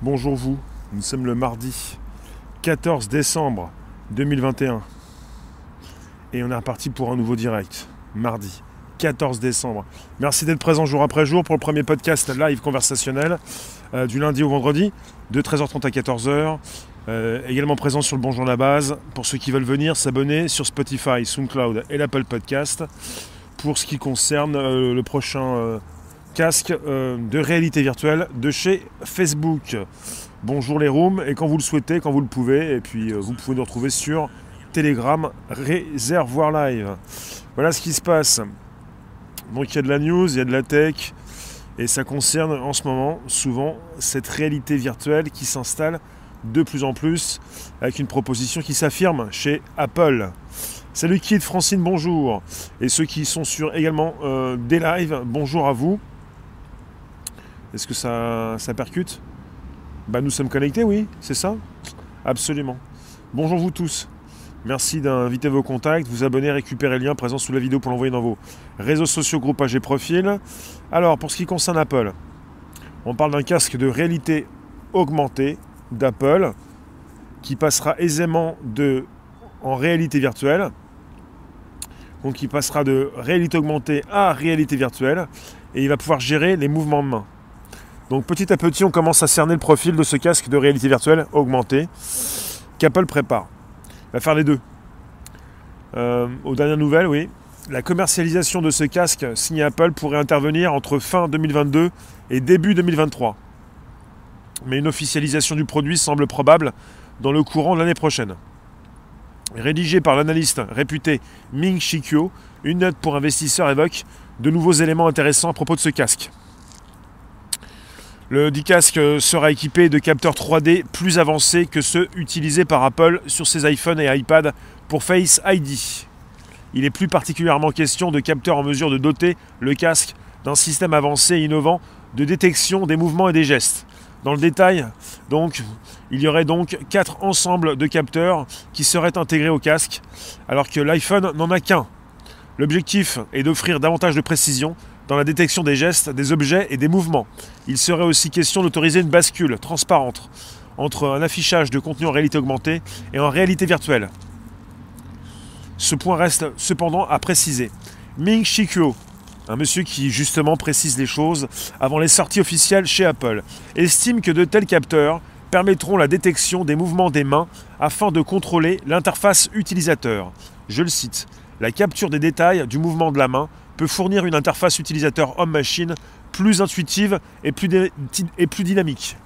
Bonjour vous, nous sommes le mardi 14 décembre 2021 et on est reparti pour un nouveau direct, mardi 14 décembre. Merci d'être présent jour après jour pour le premier podcast live conversationnel du lundi au vendredi de 13h30 à 14h. Également présent sur le Bonjour la Base pour ceux qui veulent venir s'abonner sur Spotify, Soundcloud et l'Apple Podcast pour ce qui concerne le prochain casque de réalité virtuelle de chez Facebook. Bonjour les rooms, et quand vous le souhaitez, quand vous le pouvez, et puis vous pouvez nous retrouver sur Telegram, Réservoir Live. Voilà ce qui se passe. Donc il y a de la news, il y a de la tech, et ça concerne en ce moment souvent cette réalité virtuelle qui s'installe de plus en plus avec une proposition qui s'affirme chez Apple. Salut Kid, Francine, bonjour. Et ceux qui sont sur également des lives, bonjour à vous. Est-ce que ça percute? Bah nous sommes connectés, oui, c'est ça? Absolument. Bonjour vous tous. Merci d'inviter vos contacts, vous abonner, récupérer le lien présent sous la vidéo pour l'envoyer dans vos réseaux sociaux, groupes, pages et profils. Alors, pour ce qui concerne Apple, on parle d'un casque de réalité augmentée d'Apple qui passera aisément en réalité virtuelle. Donc qui passera de réalité augmentée à réalité virtuelle et il va pouvoir gérer les mouvements de main. Donc petit à petit, on commence à cerner le profil de ce casque de réalité virtuelle augmentée qu'Apple prépare. Il va faire les deux. Aux dernières nouvelles, oui. La commercialisation de ce casque signé Apple pourrait intervenir entre fin 2022 et début 2023. Mais une officialisation du produit semble probable dans le courant de l'année prochaine. Rédigé par l'analyste réputé Ming-Chi Kuo, une note pour investisseurs évoque de nouveaux éléments intéressants à propos de ce casque. Le dit casque sera équipé de capteurs 3D plus avancés que ceux utilisés par Apple sur ses iPhone et iPad pour Face ID. Il est plus particulièrement question de capteurs en mesure de doter le casque d'un système avancé et innovant de détection des mouvements et des gestes. Dans le détail, donc, il y aurait donc 4 ensembles de capteurs qui seraient intégrés au casque, alors que l'iPhone n'en a qu'un. L'objectif est d'offrir davantage de précision dans la détection des gestes, des objets et des mouvements. Il serait aussi question d'autoriser une bascule transparente entre un affichage de contenu en réalité augmentée et en réalité virtuelle. Ce point reste cependant à préciser. Ming-Chi Kuo, un monsieur qui justement précise les choses avant les sorties officielles chez Apple, estime que de tels capteurs permettront la détection des mouvements des mains afin de contrôler l'interface utilisateur. Je le cite, « La capture des détails du mouvement de la main peut fournir une interface utilisateur homme-machine plus intuitive et plus dynamique.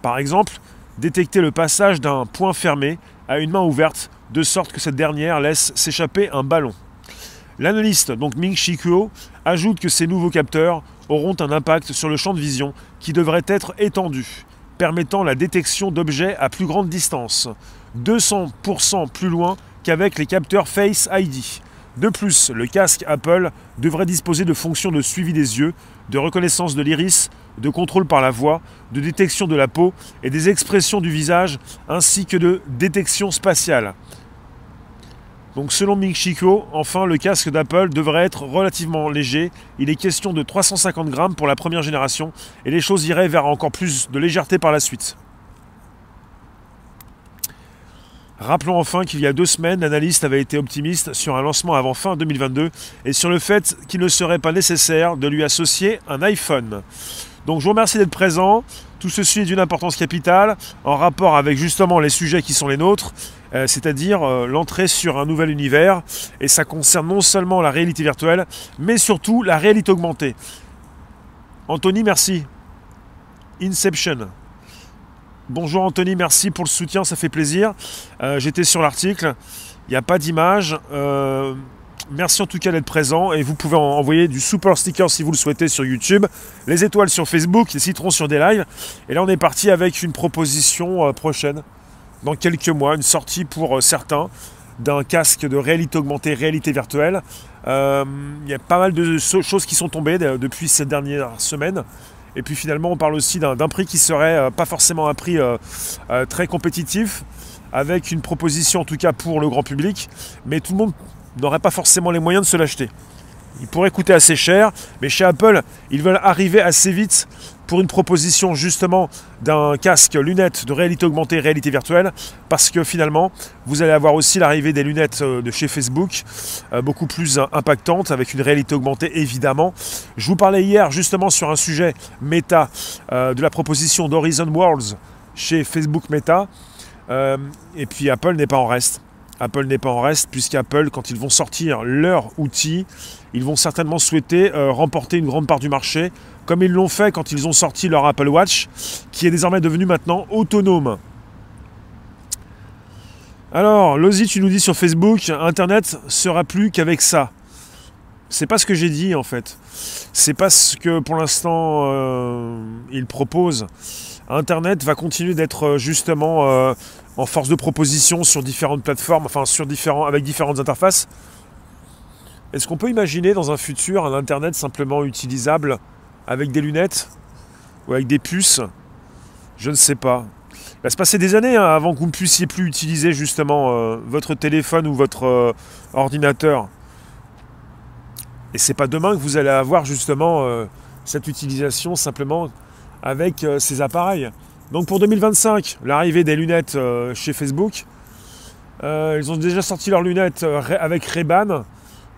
Par exemple, détecter le passage d'un point fermé à une main ouverte de sorte que cette dernière laisse s'échapper un ballon. » L'analyste, donc Ming-Chi Kuo, ajoute que ces nouveaux capteurs auront un impact sur le champ de vision qui devrait être étendu, permettant la détection d'objets à plus grande distance, 200% plus loin qu'avec les capteurs Face ID. De plus, le casque Apple devrait disposer de fonctions de suivi des yeux, de reconnaissance de l'iris, de contrôle par la voix, de détection de la peau et des expressions du visage, ainsi que de détection spatiale. Donc selon Ming-Chi Kuo, enfin, le casque d'Apple devrait être relativement léger. Il est question de 350 grammes pour la première génération et les choses iraient vers encore plus de légèreté par la suite. Rappelons enfin qu'il y a 2 semaines, l'analyste avait été optimiste sur un lancement avant fin 2022 et sur le fait qu'il ne serait pas nécessaire de lui associer un iPhone. Donc je vous remercie d'être présent. Tout ceci est d'une importance capitale en rapport avec justement les sujets qui sont les nôtres, c'est-à-dire l'entrée sur un nouvel univers. Et ça concerne non seulement la réalité virtuelle, mais surtout la réalité augmentée. Anthony, merci. Inception. Bonjour Anthony, merci pour le soutien, ça fait plaisir. J'étais sur l'article, il n'y a pas d'image. Merci en tout cas d'être présent et vous pouvez envoyer du super sticker si vous le souhaitez sur YouTube, les étoiles sur Facebook, les citrons sur des lives. Et là on est parti avec une proposition prochaine, dans quelques mois, une sortie pour certains d'un casque de réalité augmentée, réalité virtuelle. Il y a pas mal de choses qui sont tombées depuis ces dernières semaines. Et puis finalement on parle aussi d'un prix qui serait pas forcément un prix très compétitif, avec une proposition en tout cas pour le grand public, mais tout le monde n'aurait pas forcément les moyens de se l'acheter. Il pourrait coûter assez cher, mais chez Apple, ils veulent arriver assez vite pour une proposition justement d'un casque lunettes de réalité augmentée, réalité virtuelle, parce que finalement, vous allez avoir aussi l'arrivée des lunettes de chez Facebook, beaucoup plus impactantes, avec une réalité augmentée évidemment. Je vous parlais hier justement sur un sujet méta de la proposition d'Horizon Worlds chez Facebook Meta, et puis Apple n'est pas en reste. Apple n'est pas en reste, puisqu'Apple, quand ils vont sortir leur outil, ils vont certainement souhaiter remporter une grande part du marché, comme ils l'ont fait quand ils ont sorti leur Apple Watch, qui est désormais devenu maintenant autonome. Alors, Lozy, tu nous dis sur Facebook, Internet sera plus qu'avec ça. C'est pas ce que j'ai dit, en fait. C'est pas ce que, pour l'instant, ils proposent. Internet va continuer d'être justement... en force de proposition sur différentes plateformes, enfin avec différentes interfaces. Est-ce qu'on peut imaginer dans un futur un Internet simplement utilisable avec des lunettes ou avec des puces? Je ne sais pas. Il va se passer des années hein, avant que vous ne puissiez plus utiliser justement votre téléphone ou votre ordinateur. Et c'est pas demain que vous allez avoir justement cette utilisation simplement avec ces appareils. Donc pour 2025, l'arrivée des lunettes chez Facebook, ils ont déjà sorti leurs lunettes avec Ray-Ban,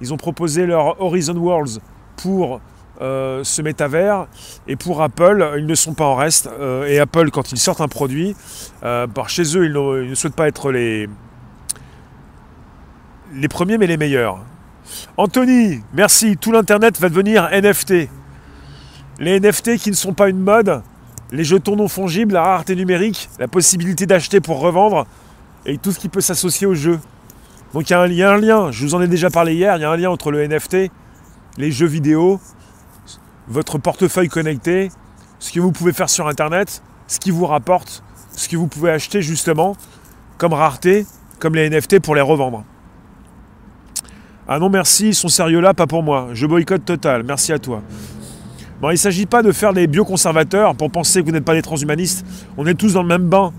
ils ont proposé leur Horizon Worlds pour ce métavers, et pour Apple, ils ne sont pas en reste, et Apple, quand ils sortent un produit, par chez eux, ils ne souhaitent pas être les premiers, mais les meilleurs. Anthony, merci, tout l'Internet va devenir NFT. Les NFT qui ne sont pas une mode, les jetons non fongibles, la rareté numérique, la possibilité d'acheter pour revendre et tout ce qui peut s'associer au jeu. Donc il y a un lien, je vous en ai déjà parlé hier, il y a un lien entre le NFT, les jeux vidéo, votre portefeuille connecté, ce que vous pouvez faire sur Internet, ce qui vous rapporte, ce que vous pouvez acheter justement comme rareté, comme les NFT pour les revendre. Ah non merci, ils sont sérieux là, pas pour moi. Je boycotte total, merci à toi. Bon, il ne s'agit pas de faire des bioconservateurs pour penser que vous n'êtes pas des transhumanistes. On est tous dans le même bain.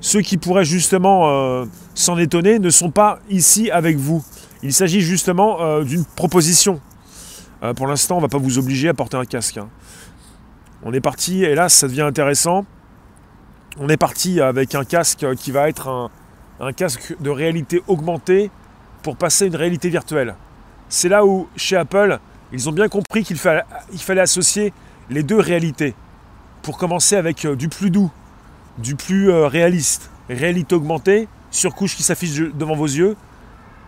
Ceux qui pourraient justement s'en étonner ne sont pas ici avec vous. Il s'agit justement d'une proposition. Pour l'instant, on ne va pas vous obliger à porter un casque. Hein. On est parti, et là, ça devient intéressant. On est parti avec un casque qui va être un casque de réalité augmentée pour passer à une réalité virtuelle. C'est là où, chez Apple... ils ont bien compris qu'il fallait associer les deux réalités pour commencer avec du plus doux, du plus réaliste, réalité augmentée, surcouche qui s'affiche devant vos yeux,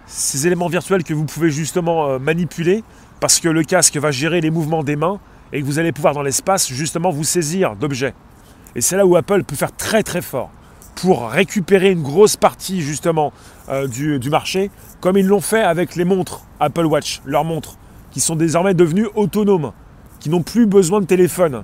ces éléments virtuels que vous pouvez justement manipuler parce que le casque va gérer les mouvements des mains et que vous allez pouvoir dans l'espace justement vous saisir d'objets. Et c'est là où Apple peut faire très très fort pour récupérer une grosse partie justement du marché, comme ils l'ont fait avec les montres Apple Watch, leurs montres, qui sont désormais devenus autonomes, qui n'ont plus besoin de téléphone,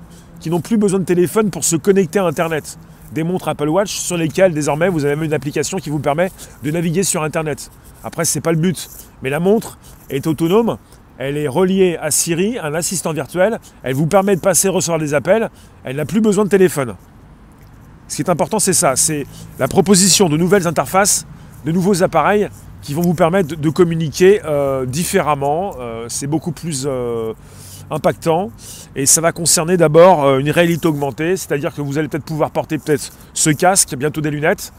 pour se connecter à Internet. Des montres Apple Watch sur lesquelles désormais vous avez même une application qui vous permet de naviguer sur Internet. Après, ce n'est pas le but, mais la montre est autonome, elle est reliée à Siri, un assistant virtuel, elle vous permet de passer et recevoir des appels, elle n'a plus besoin de téléphone. Ce qui est important, c'est ça, c'est la proposition de nouvelles interfaces, de nouveaux appareils, qui vont vous permettre de communiquer différemment, c'est beaucoup plus impactant, et ça va concerner d'abord une réalité augmentée, c'est-à-dire que vous allez peut-être pouvoir porter ce casque, bientôt des lunettes,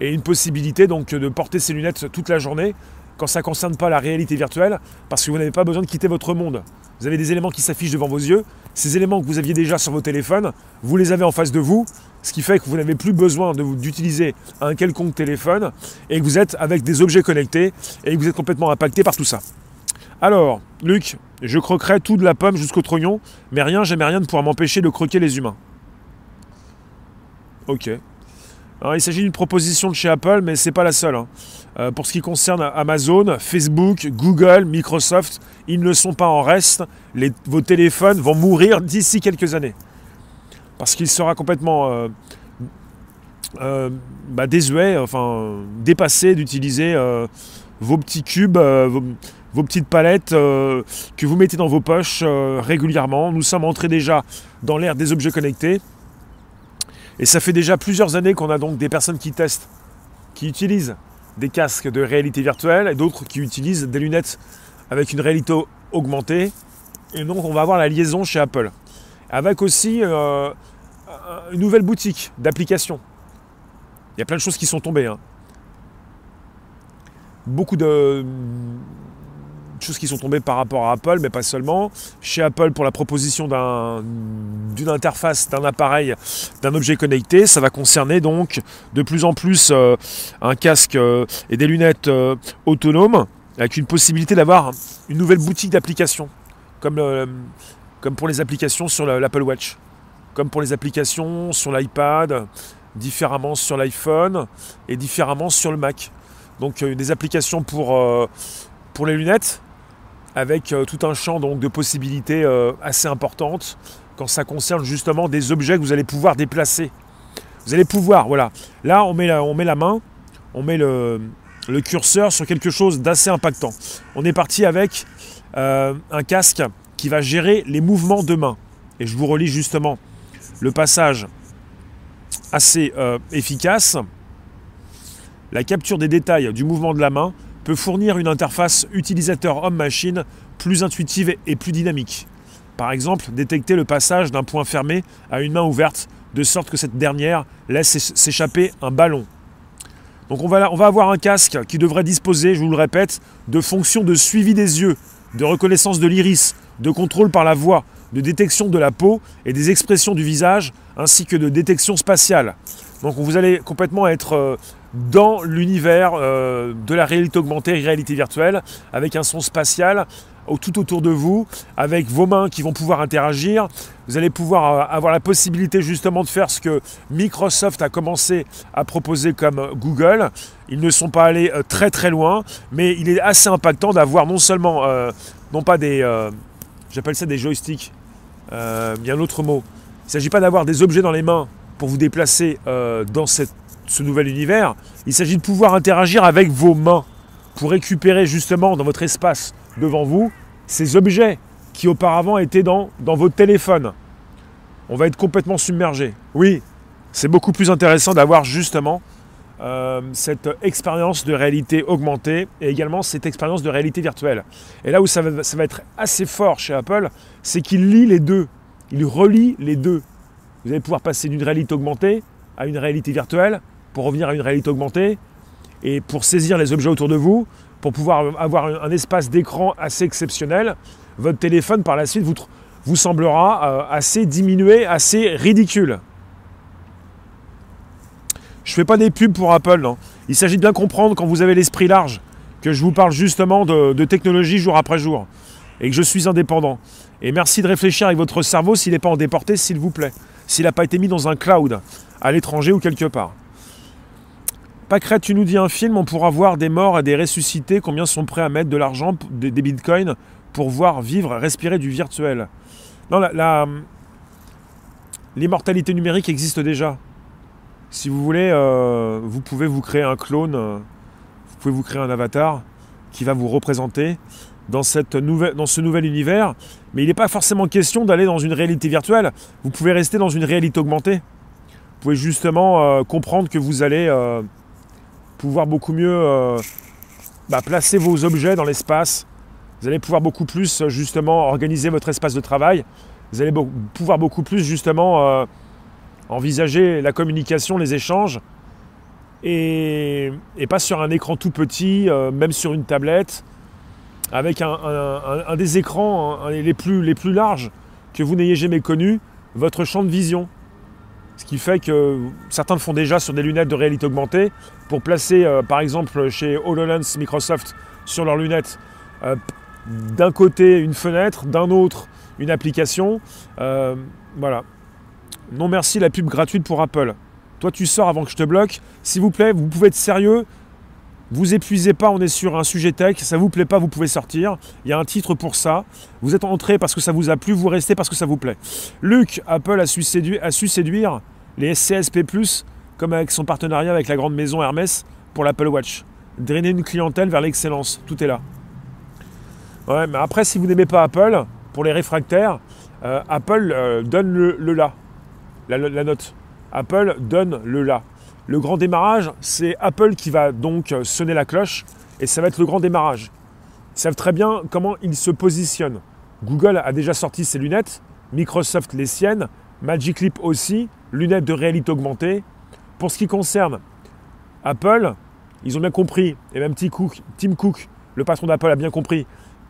et une possibilité donc de porter ces lunettes toute la journée, quand ça ne concerne pas la réalité virtuelle, parce que vous n'avez pas besoin de quitter votre monde. Vous avez des éléments qui s'affichent devant vos yeux, ces éléments que vous aviez déjà sur vos téléphones, vous les avez en face de vous, ce qui fait que vous n'avez plus besoin d'utiliser un quelconque téléphone et que vous êtes avec des objets connectés et que vous êtes complètement impacté par tout ça. Alors, Luc, je croquerai tout de la pomme jusqu'au trognon, mais jamais rien ne pourra m'empêcher de croquer les humains. Ok. Alors, il s'agit d'une proposition de chez Apple, mais ce n'est pas la seule. Hein. Pour ce qui concerne Amazon, Facebook, Google, Microsoft, ils ne sont pas en reste. Vos téléphones vont mourir d'ici quelques années. Parce qu'il sera complètement désuet, enfin dépassé d'utiliser vos petits cubes, vos petites palettes que vous mettez dans vos poches régulièrement. Nous sommes entrés déjà dans l'ère des objets connectés. Et ça fait déjà plusieurs années qu'on a donc des personnes qui testent, qui utilisent des casques de réalité virtuelle et d'autres qui utilisent des lunettes avec une réalité augmentée. Et donc, on va avoir la liaison chez Apple. Avec aussi une nouvelle boutique d'applications. Il y a plein de choses qui sont tombées. Hein. Beaucoup de choses qui sont tombées par rapport à Apple, mais pas seulement. Chez Apple, pour la proposition d'une interface, d'un appareil, d'un objet connecté, ça va concerner donc de plus en plus un casque et des lunettes autonomes, avec une possibilité d'avoir une nouvelle boutique d'applications, comme pour les applications sur l'Apple Watch, comme pour les applications sur l'iPad, différemment sur l'iPhone et différemment sur le Mac. Donc des applications pour les lunettes, avec tout un champ donc, de possibilités assez importantes quand ça concerne justement des objets que vous allez pouvoir déplacer. Vous allez pouvoir, voilà. Là, on met la main, on met le curseur sur quelque chose d'assez impactant. On est parti avec un casque qui va gérer les mouvements de main. Et je vous relis justement le passage assez efficace. La capture des détails du mouvement de la main peut fournir une interface utilisateur homme-machine plus intuitive et plus dynamique. Par exemple, détecter le passage d'un point fermé à une main ouverte, de sorte que cette dernière laisse s'échapper un ballon. Donc on va avoir un casque qui devrait disposer, je vous le répète, de fonctions de suivi des yeux, de reconnaissance de l'iris, de contrôle par la voix, de détection de la peau et des expressions du visage, ainsi que de détection spatiale. Donc vous allez complètement être dans l'univers de la réalité augmentée et réalité virtuelle, avec un son spatial tout autour de vous, avec vos mains qui vont pouvoir interagir. Vous allez pouvoir avoir la possibilité justement de faire ce que Microsoft a commencé à proposer comme Google. Ils ne sont pas allés très très loin, mais il est assez impactant d'avoir non seulement, non pas des, j'appelle ça des joysticks, il y a un autre mot. Il ne s'agit pas d'avoir des objets dans les mains pour vous déplacer dans ce nouvel univers. Il s'agit de pouvoir interagir avec vos mains pour récupérer justement dans votre espace devant vous ces objets qui auparavant étaient dans votre téléphone. On va être complètement submergé. Oui, c'est beaucoup plus intéressant d'avoir justement cette expérience de réalité augmentée et également cette expérience de réalité virtuelle. Et là où ça va être assez fort chez Apple, c'est qu'il lie les deux, il relie les deux. Vous allez pouvoir passer d'une réalité augmentée à une réalité virtuelle, pour revenir à une réalité augmentée, et pour saisir les objets autour de vous, pour pouvoir avoir un espace d'écran assez exceptionnel. Votre téléphone, par la suite, vous semblera assez diminué, assez ridicule. Je ne fais pas des pubs pour Apple, non. Il s'agit de bien comprendre, quand vous avez l'esprit large, que je vous parle justement de technologie jour après jour, et que je suis indépendant. Et merci de réfléchir avec votre cerveau s'il n'est pas en déporté, s'il vous plaît, s'il n'a pas été mis dans un cloud, à l'étranger ou quelque part. Pacret, tu nous dis un film, on pourra voir des morts et des ressuscités, combien sont prêts à mettre de l'argent, des bitcoins, pour voir vivre, respirer du virtuel. Non, l'immortalité numérique existe déjà. Si vous voulez, vous pouvez vous créer un clone, vous pouvez vous créer un avatar qui va vous représenter dans ce nouvel univers, mais il n'est pas forcément question d'aller dans une réalité virtuelle, vous pouvez rester dans une réalité augmentée. Vous pouvez justement comprendre que vous allez pouvoir beaucoup mieux placer vos objets dans l'espace. Vous allez pouvoir beaucoup plus justement organiser votre espace de travail. Vous allez pouvoir beaucoup plus justement envisager la communication, les échanges. Et pas sur un écran tout petit, même sur une tablette, avec un des écrans les plus larges que vous n'ayez jamais connu, votre champ de vision. Ce qui fait que certains le font déjà sur des lunettes de réalité augmentée pour placer, par exemple, chez HoloLens Microsoft, sur leurs lunettes, d'un côté une fenêtre, d'un autre une application. Voilà. Non merci la pub gratuite pour Apple. Toi, tu sors avant que je te bloque. S'il vous plaît, vous pouvez être sérieux. Vous épuisez pas, on est sur un sujet tech. Ça vous plaît pas, vous pouvez sortir. Il y a un titre pour ça. Vous êtes entré parce que ça vous a plu, vous restez parce que ça vous plaît. Luc, Apple a su séduire les CSP+, comme avec son partenariat avec la grande maison Hermès pour l'Apple Watch. Drainer une clientèle vers l'excellence. Tout est là. Ouais, mais après, si vous n'aimez pas Apple, pour les réfractaires, Apple donne le là. La note. Apple donne le là. Le grand démarrage, c'est Apple qui va donc sonner la cloche et ça va être le grand démarrage. savent très bien comment ils se positionnent. Google a déjà sorti ses lunettes, Microsoft les siennes, Magic Leap aussi, lunettes de réalité augmentée. Pour ce qui concerne Apple, ils ont bien compris, et même Tim Cook, le patron d'Apple, a bien compris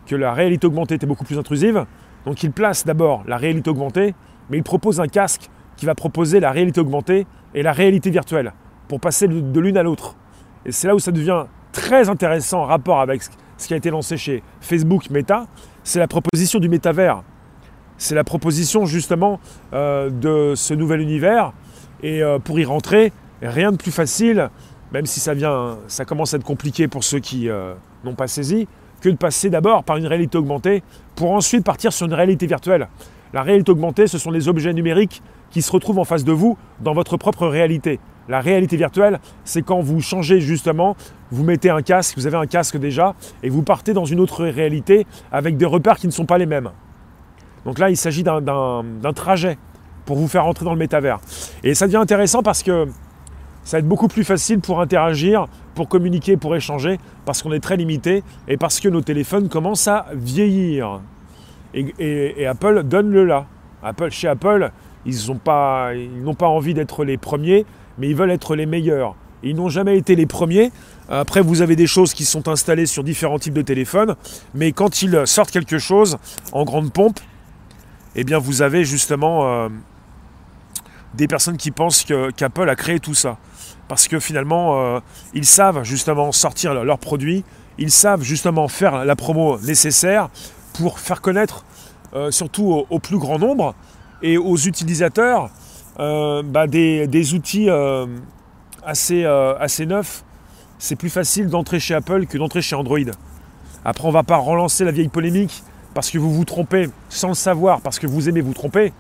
que la réalité augmentée était beaucoup plus intrusive. Donc il place d'abord la réalité augmentée, mais il propose un casque qui va proposer la réalité augmentée et la réalité virtuelle pour passer de l'une à l'autre. Et c'est là où ça devient très intéressant en rapport avec ce qui a été lancé chez Facebook Meta, c'est la proposition du métavers. C'est la proposition justement de ce nouvel univers. Et pour y rentrer, rien de plus facile, même si ça commence à être compliqué pour ceux qui n'ont pas saisi, que de passer d'abord par une réalité augmentée pour ensuite partir sur une réalité virtuelle. La réalité augmentée, ce sont les objets numériques qui se retrouvent en face de vous dans votre propre réalité. La réalité virtuelle, c'est quand vous changez justement, vous mettez un casque, vous avez un casque déjà, et vous partez dans une autre réalité avec des repères qui ne sont pas les mêmes. Donc là, il s'agit d'un trajet pour vous faire rentrer dans le métavers. Et ça devient intéressant parce que ça va être beaucoup plus facile pour interagir, pour communiquer, pour échanger, parce qu'on est très limité et parce que nos téléphones commencent à vieillir. Et Apple donne le là. Chez Apple, ils n'ont pas envie d'être les premiers, mais ils veulent être les meilleurs. Ils n'ont jamais été les premiers. Après, vous avez des choses qui sont installées sur différents types de téléphones, mais quand ils sortent quelque chose en grande pompe, eh bien, vous avez justement des personnes qui pensent qu'Apple a créé tout ça. Parce que finalement, ils savent justement sortir leurs produits, ils savent justement faire la promo nécessaire pour faire connaître, surtout au plus grand nombre et aux utilisateurs, des outils assez neufs. C'est plus facile d'entrer chez Apple que d'entrer chez Android. Après, on ne va pas relancer la vieille polémique parce que vous vous trompez sans le savoir, parce que vous aimez vous tromper.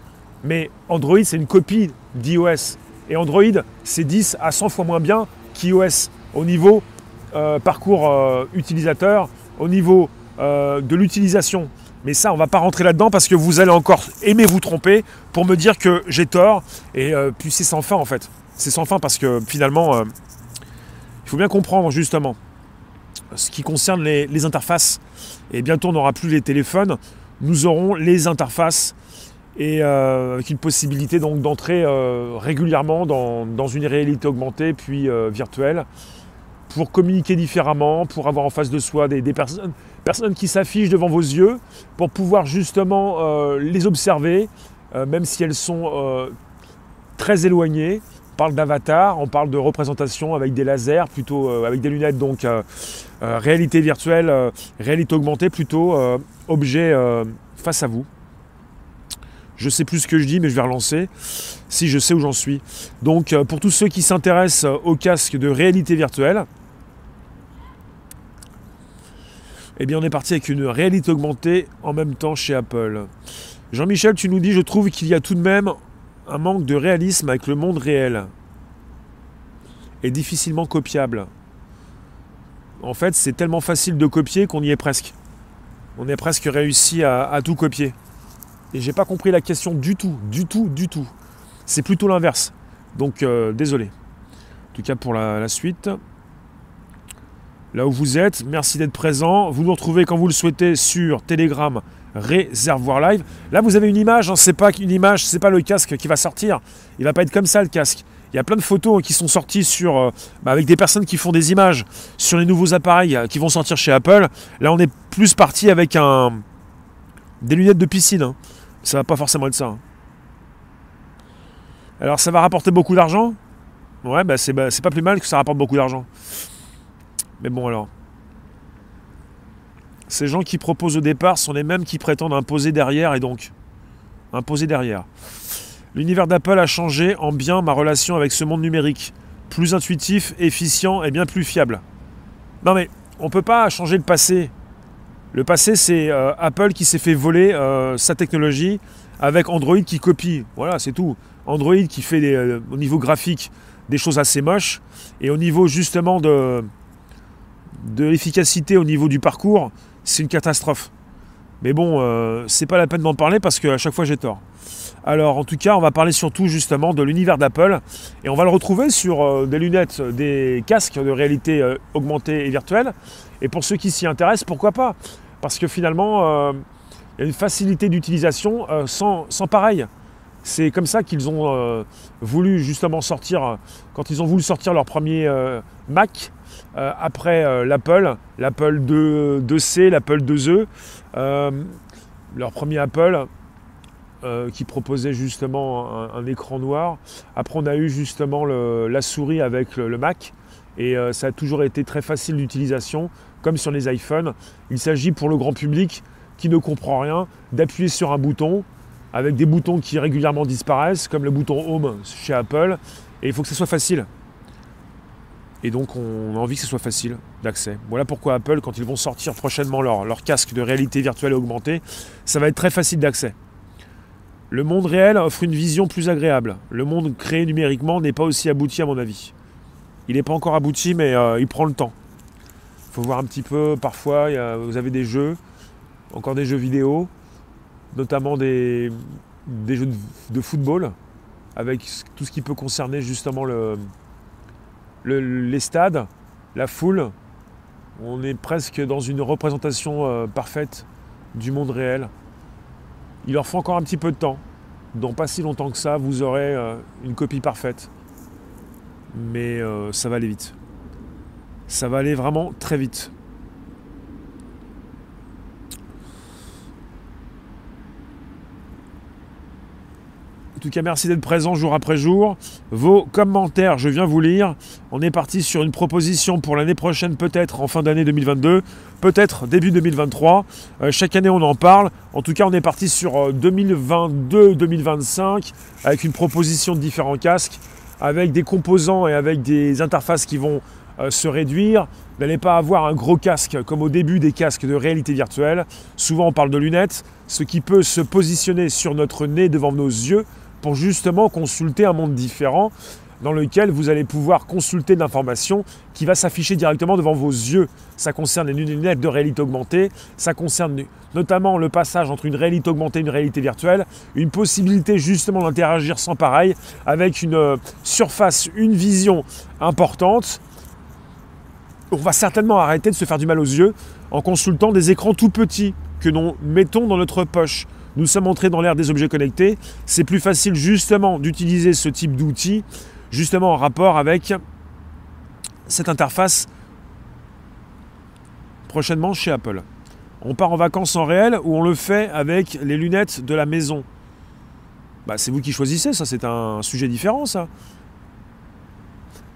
Mais Android, c'est une copie d'iOS. Et Android, c'est 10 à 100 fois moins bien qu'iOS au niveau parcours utilisateur, au niveau de l'utilisation. Mais ça, on ne va pas rentrer là-dedans parce que vous allez encore aimer vous tromper pour me dire que j'ai tort. Et puis c'est sans fin en fait. C'est sans fin parce que finalement, il faut bien comprendre justement ce qui concerne les interfaces. Et bientôt, on n'aura plus les téléphones. Nous aurons les interfaces. Et avec une possibilité donc d'entrer régulièrement dans une réalité augmentée puis virtuelle pour communiquer différemment, pour avoir en face de soi des personnes qui s'affichent devant vos yeux, pour pouvoir justement les observer, même si elles sont très éloignées. On parle d'avatar, on parle de représentation avec des lasers, plutôt avec des lunettes, donc réalité virtuelle, réalité augmentée, plutôt objet face à vous. Je sais plus ce que je dis, mais je vais relancer si je sais où j'en suis. Donc, pour tous ceux qui s'intéressent aux casques de réalité virtuelle, eh bien, on est parti avec une réalité augmentée en même temps chez Apple. Jean-Michel, tu nous dis, je trouve qu'il y a tout de même un manque de réalisme avec le monde réel et difficilement copiable. En fait, c'est tellement facile de copier qu'on y est presque. On est presque réussi à tout copier. Et j'ai pas compris la question du tout. C'est plutôt l'inverse. Donc désolé. En tout cas pour la suite. Là où vous êtes, merci d'être présent. Vous nous retrouvez quand vous le souhaitez sur Telegram, Réservoir Live. Là vous avez une image, hein. C'est pas une image, c'est pas le casque qui va sortir. Il va pas être comme ça le casque. Il y a plein de photos qui sont sorties sur, avec des personnes qui font des images sur les nouveaux appareils qui vont sortir chez Apple. Là on est plus parti avec des lunettes de piscine. Hein. Ça va pas forcément être ça. Hein. Alors ça va rapporter beaucoup d'argent? Ouais, c'est pas plus mal que ça rapporte beaucoup d'argent. Mais bon alors. Ces gens qui proposent au départ sont les mêmes qui prétendent imposer derrière et donc. Imposer derrière. L'univers d'Apple a changé en bien ma relation avec ce monde numérique. Plus intuitif, efficient et bien plus fiable. Non mais, on peut pas changer le passé. Le passé, c'est Apple qui s'est fait voler sa technologie avec Android qui copie. Voilà, c'est tout. Android qui fait, au niveau graphique, des choses assez moches. Et au niveau, justement, de l'efficacité, au niveau du parcours, c'est une catastrophe. Mais bon, c'est pas la peine d'en parler parce qu'à chaque fois j'ai tort. Alors en tout cas, on va parler surtout justement de l'univers d'Apple et on va le retrouver sur des lunettes, des casques de réalité augmentée et virtuelle. Et pour ceux qui s'y intéressent, pourquoi pas? Parce que finalement, il y a une facilité d'utilisation sans pareil. C'est comme ça qu'ils ont voulu justement sortir, quand ils ont voulu sortir leur premier Mac, après l'Apple 2C, l'Apple 2E, leur premier Apple qui proposait justement un écran noir. Après on a eu justement la souris avec le Mac et ça a toujours été très facile d'utilisation, comme sur les iPhones. Il s'agit pour le grand public qui ne comprend rien d'appuyer sur un bouton, avec des boutons qui régulièrement disparaissent, comme le bouton Home chez Apple, et il faut que ce soit facile. Et donc on a envie que ce soit facile d'accès. Voilà pourquoi Apple, quand ils vont sortir prochainement leur casque de réalité virtuelle augmentée, ça va être très facile d'accès. Le monde réel offre une vision plus agréable. Le monde créé numériquement n'est pas aussi abouti à mon avis. Il n'est pas encore abouti, mais il prend le temps. Il faut voir un petit peu, parfois, vous avez des jeux, encore des jeux vidéo, notamment des jeux de football, avec tout ce qui peut concerner justement les stades, la foule. On est presque dans une représentation parfaite du monde réel. Il leur faut encore un petit peu de temps. Dans pas si longtemps que ça, vous aurez une copie parfaite. Mais ça va aller vite. Ça va aller vraiment très vite. En tout cas, merci d'être présent jour après jour. Vos commentaires, je viens vous lire. On est parti sur une proposition pour l'année prochaine, peut-être en fin d'année 2022, peut-être début 2023. Chaque année, on en parle. En tout cas, on est parti sur 2022-2025 avec une proposition de différents casques, avec des composants et avec des interfaces qui vont se réduire. N'allez pas avoir un gros casque comme au début des casques de réalité virtuelle. Souvent, on parle de lunettes, ce qui peut se positionner sur notre nez devant nos yeux, pour justement consulter un monde différent dans lequel vous allez pouvoir consulter de l'information qui va s'afficher directement devant vos yeux. Ça concerne les lunettes de réalité augmentée, ça concerne notamment le passage entre une réalité augmentée et une réalité virtuelle, une possibilité justement d'interagir sans pareil avec une surface, une vision importante. On va certainement arrêter de se faire du mal aux yeux en consultant des écrans tout petits que nous mettons dans notre poche. Nous sommes entrés dans l'ère des objets connectés. C'est plus facile justement d'utiliser ce type d'outils justement en rapport avec cette interface prochainement chez Apple. On part en vacances en réel ou on le fait avec les lunettes de la maison? Bah, c'est vous qui choisissez, ça c'est un sujet différent ça.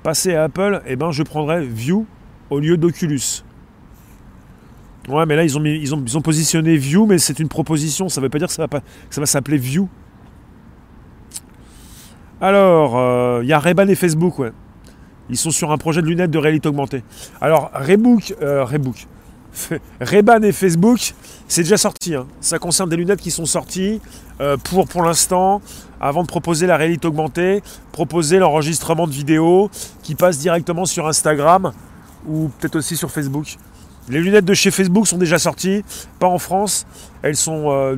Passer à Apple, eh ben, je prendrai View au lieu d'Oculus. Ouais, mais là, ils ont positionné View, mais c'est une proposition. Ça ne veut pas dire que ça va s'appeler View. Alors, il y a Ray-Ban et Facebook, ouais. Ils sont sur un projet de lunettes de réalité augmentée. Alors, Ray-Ban et Facebook, c'est déjà sorti. Hein. Ça concerne des lunettes qui sont sorties pour l'instant, avant de proposer la réalité augmentée, proposer l'enregistrement de vidéos qui passe directement sur Instagram ou peut-être aussi sur Facebook. Les lunettes de chez Facebook sont déjà sorties, pas en France. Elles sont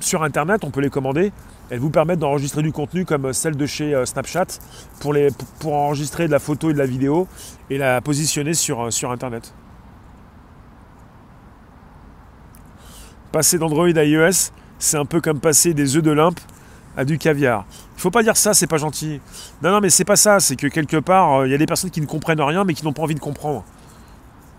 sur Internet, on peut les commander. Elles vous permettent d'enregistrer du contenu comme celle de chez Snapchat pour enregistrer de la photo et de la vidéo et la positionner sur Internet. Passer d'Android à iOS, c'est un peu comme passer des œufs de l'Olympe à du caviar. Il faut pas dire ça, c'est pas gentil. Non, mais c'est pas ça, c'est que quelque part, il y a des personnes qui ne comprennent rien, mais qui n'ont pas envie de comprendre.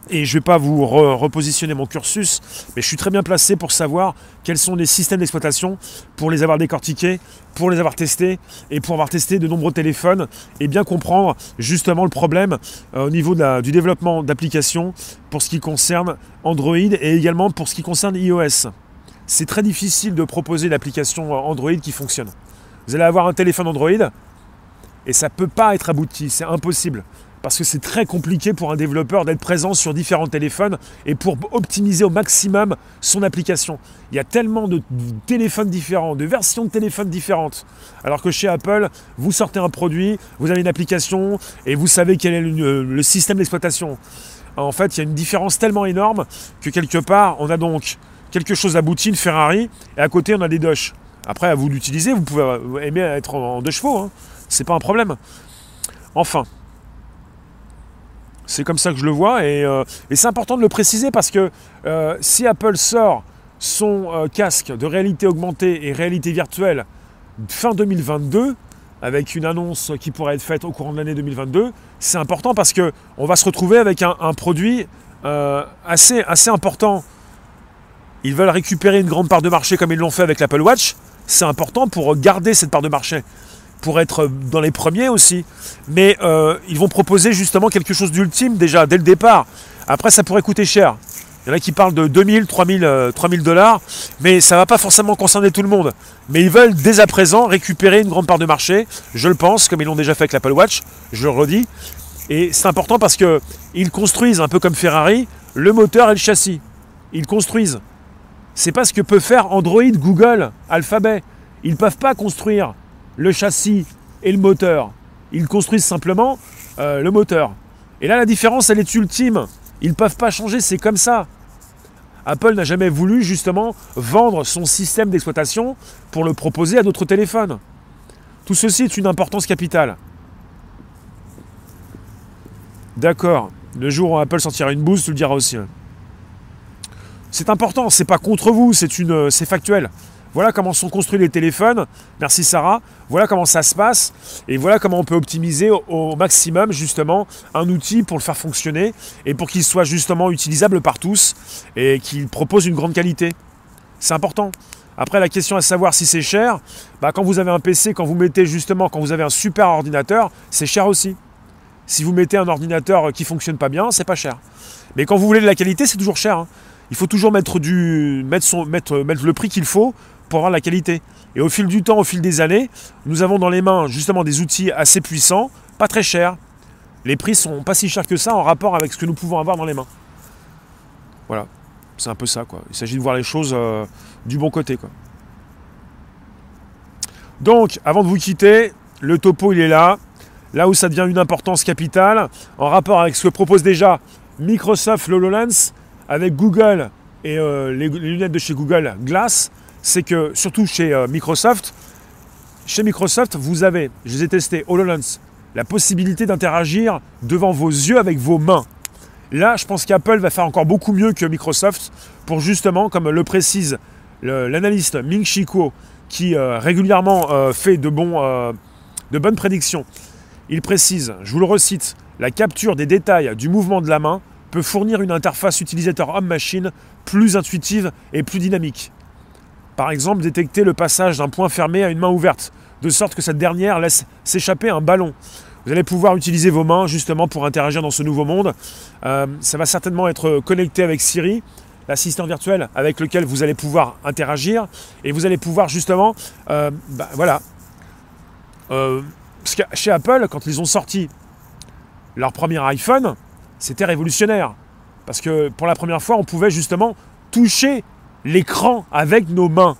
Et je vais pas vous repositionner mon cursus, mais je suis très bien placé pour savoir quels sont les systèmes d'exploitation, pour les avoir décortiqués, pour les avoir testés, et pour avoir testé de nombreux téléphones, et bien comprendre justement le problème au niveau du développement d'applications pour ce qui concerne Android, et également pour ce qui concerne iOS. C'est très difficile de proposer une application Android qui fonctionne. Vous allez avoir un téléphone Android et ça ne peut pas être abouti, c'est impossible. Parce que c'est très compliqué pour un développeur d'être présent sur différents téléphones et pour optimiser au maximum son application. Il y a tellement de téléphones différents, de versions de téléphones différentes. Alors que chez Apple, vous sortez un produit, vous avez une application et vous savez quel est le système d'exploitation. en fait, il y a une différence tellement énorme que quelque part, on a donc quelque chose à boutine, une Ferrari, et à côté, on a des Dodge. Après, à vous l'utiliser, vous pouvez aimer être en deux chevaux, hein. C'est pas un problème. Enfin, c'est comme ça que je le vois, et c'est important de le préciser parce que si Apple sort son casque de réalité augmentée et réalité virtuelle fin 2022, avec une annonce qui pourrait être faite au courant de l'année 2022, c'est important parce que on va se retrouver avec un produit assez important. Ils veulent récupérer une grande part de marché comme ils l'ont fait avec l'Apple Watch. C'est important pour garder cette part de marché, pour être dans les premiers aussi. Mais ils vont proposer justement quelque chose d'ultime déjà, dès le départ. Après, ça pourrait coûter cher. Il y en a qui parlent de 2 000, 3 000 $, mais ça ne va pas forcément concerner tout le monde. Mais ils veulent dès à présent récupérer une grande part de marché, je le pense, comme ils l'ont déjà fait avec l'Apple Watch, je le redis. Et c'est important parce qu'ils construisent, un peu comme Ferrari, le moteur et le châssis. Ils construisent. C'est pas ce que peut faire Android, Google, Alphabet. Ils ne peuvent pas construire le châssis et le moteur. Ils construisent simplement le moteur. Et là, la différence, elle est ultime. Ils ne peuvent pas changer, c'est comme ça. Apple n'a jamais voulu justement vendre son système d'exploitation pour le proposer à d'autres téléphones. Tout ceci est une importance capitale. D'accord, le jour où Apple sortira une bouse, tu le diras aussi. C'est important, c'est pas contre vous, c'est factuel. Voilà comment sont construits les téléphones, merci Sarah, voilà comment ça se passe, et voilà comment on peut optimiser au maximum justement un outil pour le faire fonctionner, et pour qu'il soit justement utilisable par tous, et qu'il propose une grande qualité. C'est important. Après, la question à savoir si c'est cher, bah, quand vous avez un PC, quand vous avez un super ordinateur, c'est cher aussi. Si vous mettez un ordinateur qui ne fonctionne pas bien, c'est pas cher. Mais quand vous voulez de la qualité, c'est toujours cher, hein. Il faut toujours mettre le prix qu'il faut pour avoir la qualité. Et au fil du temps, au fil des années, nous avons dans les mains justement des outils assez puissants, pas très chers. Les prix sont pas si chers que ça en rapport avec ce que nous pouvons avoir dans les mains. Voilà, c'est un peu ça, quoi. Il s'agit de voir les choses du bon côté, quoi. Donc, avant de vous quitter, le topo, il est là. Là où ça devient une importance capitale, en rapport avec ce que propose déjà Microsoft HoloLens, avec Google et les lunettes de chez Google Glass, c'est que, surtout chez Microsoft, vous avez, je les ai testés, HoloLens, la possibilité d'interagir devant vos yeux avec vos mains. Là, je pense qu'Apple va faire encore beaucoup mieux que Microsoft pour justement, comme le précise l'analyste Ming-Chi Kuo, qui régulièrement fait de bonnes prédictions. Il précise, je vous le recite, « La capture des détails du mouvement de la main peut fournir une interface utilisateur homme-machine plus intuitive et plus dynamique. Par exemple, détecter le passage d'un point fermé à une main ouverte, de sorte que cette dernière laisse s'échapper un ballon. » Vous allez pouvoir utiliser vos mains justement pour interagir dans ce nouveau monde. Ça va certainement être connecté avec Siri, l'assistant virtuel avec lequel vous allez pouvoir interagir, et vous allez pouvoir justement... parce que chez Apple, quand ils ont sorti leur premier iPhone, c'était révolutionnaire, parce que pour la première fois, on pouvait justement toucher l'écran avec nos mains.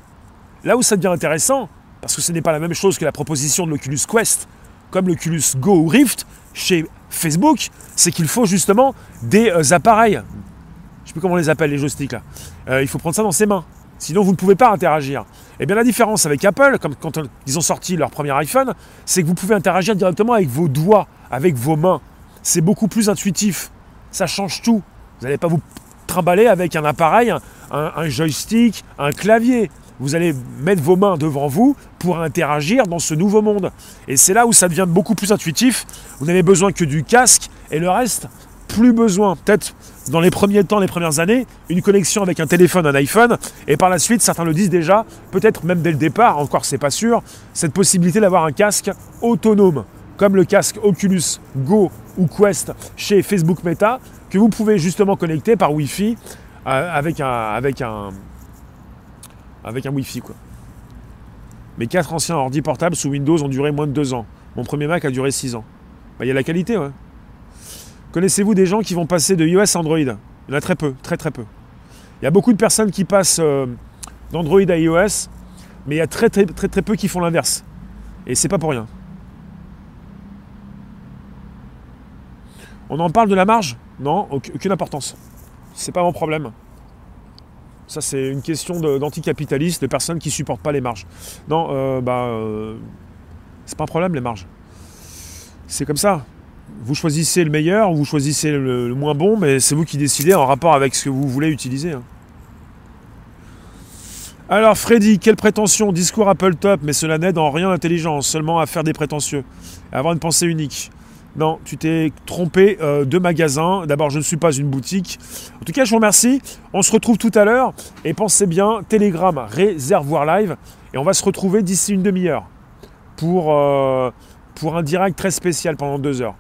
Là où ça devient intéressant, parce que ce n'est pas la même chose que la proposition de l'Oculus Quest, comme l'Oculus Go ou Rift, chez Facebook, c'est qu'il faut justement des appareils. Je ne sais plus comment on les appelle, les joysticks, là. Il faut prendre ça dans ses mains, sinon vous ne pouvez pas interagir. Et bien la différence avec Apple, comme quand ils ont sorti leur premier iPhone, c'est que vous pouvez interagir directement avec vos doigts, avec vos mains. C'est beaucoup plus intuitif. Ça change tout. Vous n'allez pas vous trimballer avec un appareil, un joystick, un clavier. Vous allez mettre vos mains devant vous pour interagir dans ce nouveau monde. Et c'est là où ça devient beaucoup plus intuitif. Vous n'avez besoin que du casque et le reste, plus besoin. Peut-être dans les premiers temps, les premières années, une connexion avec un téléphone, un iPhone. Et par la suite, certains le disent déjà, peut-être même dès le départ, encore c'est pas sûr, cette possibilité d'avoir un casque autonome, comme le casque Oculus Go ou Quest chez Facebook Meta, que vous pouvez justement connecter par Wi-Fi avec un Wi-Fi, quoi. Mes 4 anciens ordi portables sous Windows ont duré moins de 2 ans. Mon premier Mac a duré 6 ans. Bah, y a la qualité, ouais. Connaissez-vous des gens qui vont passer de iOS à Android ? Il y en a très peu, très très peu. Il y a beaucoup de personnes qui passent d'Android à iOS, mais il y a très très très très peu qui font l'inverse. Et c'est pas pour rien. On en parle de la marge? Non, aucune importance. C'est pas mon problème. Ça, c'est une question d'anticapitalistes, de personnes qui supportent pas les marges. Non, c'est pas un problème, les marges. C'est comme ça. Vous choisissez le meilleur ou vous choisissez le moins bon, mais c'est vous qui décidez en rapport avec ce que vous voulez utiliser. Alors Freddy, quelle prétention? Discours Apple top, mais cela n'aide en rien l'intelligence, seulement à faire des prétentieux, à avoir une pensée unique. Non, tu t'es trompé de magasin. D'abord, je ne suis pas une boutique. En tout cas, je vous remercie. On se retrouve tout à l'heure. Et pensez bien, Telegram, réservoir live. Et on va se retrouver d'ici une demi-heure pour un direct très spécial pendant 2 heures.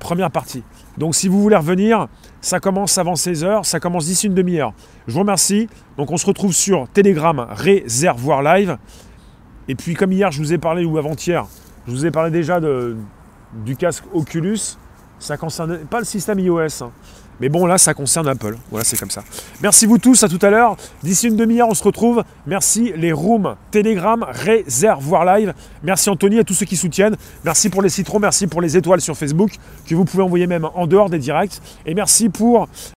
Première partie. Donc, si vous voulez revenir, ça commence avant 16h. Ça commence d'ici une demi-heure. Je vous remercie. Donc, on se retrouve sur Telegram, réservoir live. Et puis, comme hier, je vous ai parlé, ou avant-hier, je vous ai parlé déjà du casque Oculus, ça concerne pas le système iOS, hein. Mais bon, là ça concerne Apple, voilà, c'est comme ça. Merci vous tous, à tout à l'heure, d'ici une demi-heure on se retrouve. Merci les rooms Telegram, réservoir live, merci Anthony, à tous ceux qui soutiennent, merci pour les citrons, merci pour les étoiles sur Facebook que vous pouvez envoyer même en dehors des directs, et merci pour